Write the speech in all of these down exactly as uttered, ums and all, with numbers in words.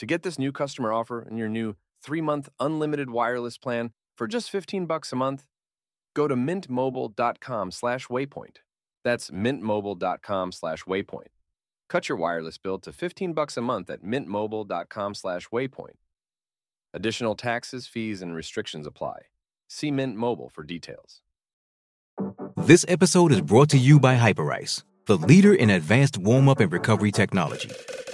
To get this new customer offer and your new three-month unlimited wireless plan for just fifteen bucks a month, go to mintmobile.com slash waypoint. That's mintmobile.com slash waypoint. Cut your wireless bill to fifteen bucks a month at mintmobile.com slash waypoint. Additional taxes, fees, and restrictions apply. See Mint Mobile for details. This episode is brought to you by Hyperice, the leader in advanced warm-up and recovery technology.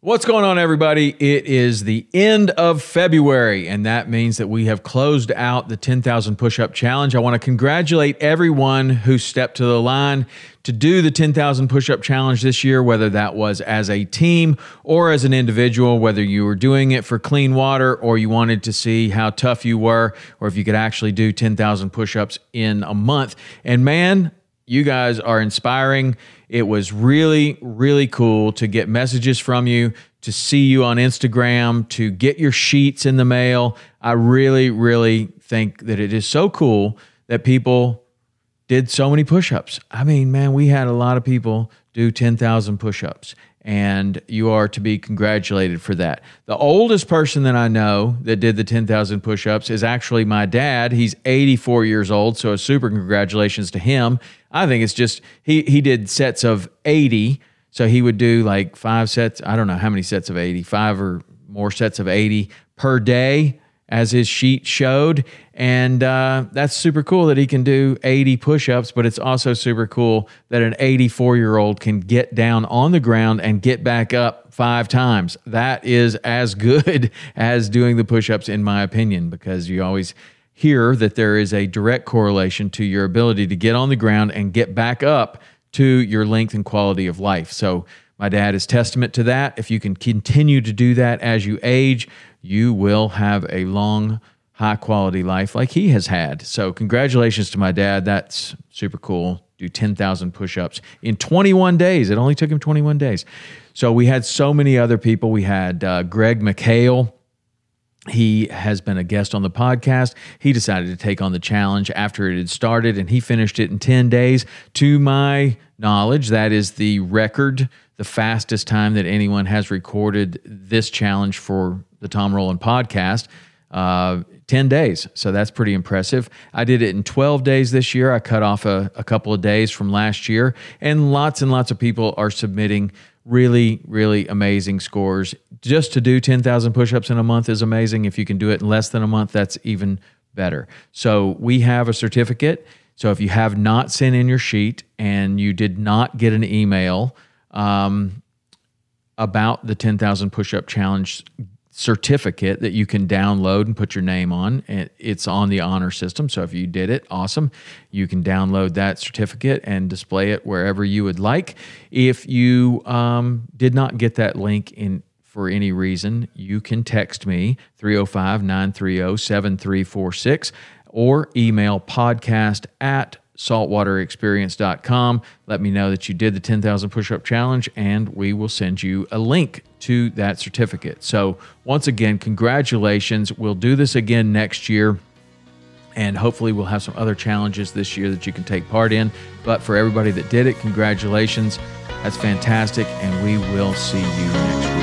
What's going on, everybody? It is the end of February, and that means that we have closed out the ten thousand push-up challenge. I want to congratulate everyone who stepped to the line to do the ten thousand push-up challenge this year, whether that was as a team or as an individual, whether you were doing it for clean water or you wanted to see how tough you were, or if you could actually do ten thousand push-ups in a month. And man, you guys are inspiring. It was really, really cool to get messages from you, to see you on Instagram, to get your sheets in the mail. I really, really think that it is so cool that people did so many push-ups. I mean, man, we had a lot of people do ten thousand push-ups, and you are to be congratulated for that. The oldest person that I know that did the ten thousand push-ups is actually my dad. He's eighty-four years old, so a super congratulations to him. I think it's just, he he did sets of eighty, so he would do like five sets, I don't know how many sets of eighty, five or more sets of eighty per day, as his sheet showed, and uh, that's super cool that he can do eighty push-ups, but it's also super cool that an eighty-four-year-old can get down on the ground and get back up five times. That is as good as doing the push-ups, in my opinion, because you always hear that there is a direct correlation to your ability to get on the ground and get back up to your length and quality of life. So my dad is testament to that. If you can continue to do that as you age, you will have a long, high-quality life like he has had. So congratulations to my dad. That's super cool. Do ten thousand push-ups in twenty-one days. It only took him twenty-one days. So we had so many other people. We had uh, Greg McHale. He has been a guest on the podcast. He decided to take on the challenge after it had started, and he finished it in ten days. To my knowledge, that is the record, the fastest time that anyone has recorded this challenge for the Tom Roland podcast, uh, ten days. So that's pretty impressive. I did it in twelve days this year. I cut off a, a couple of days from last year, and lots and lots of people are submitting really, really amazing scores. Just to do ten thousand push-ups in a month is amazing. If you can do it in less than a month, that's even better. So we have a certificate. So if you have not sent in your sheet and you did not get an email um, about the ten thousand push-up challenge certificate that you can download and put your name on. It's on the honor system. So if you did it, awesome. You can download that certificate and display it wherever you would like. If you um, did not get that link in for any reason, you can text me three oh five, nine three oh, seven three four six or email podcast at saltwater experience dot com. Let me know that you did the ten thousand push-up challenge, and we will send you a link to that certificate. So once again, congratulations. We'll do this again next year, and hopefully we'll have some other challenges this year that you can take part in. But for everybody that did it, congratulations. That's fantastic, and we will see you next week.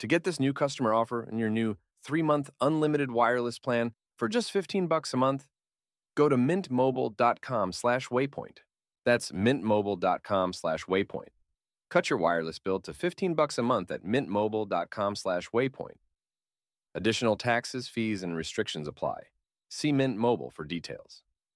To get this new customer offer and your new three-month unlimited wireless plan for just fifteen bucks a month, go to mintmobile.com slash waypoint. That's mintmobile.com slash waypoint. Cut your wireless bill to fifteen bucks a month at mintmobile.com slash waypoint. Additional taxes, fees, and restrictions apply. See Mint Mobile for details.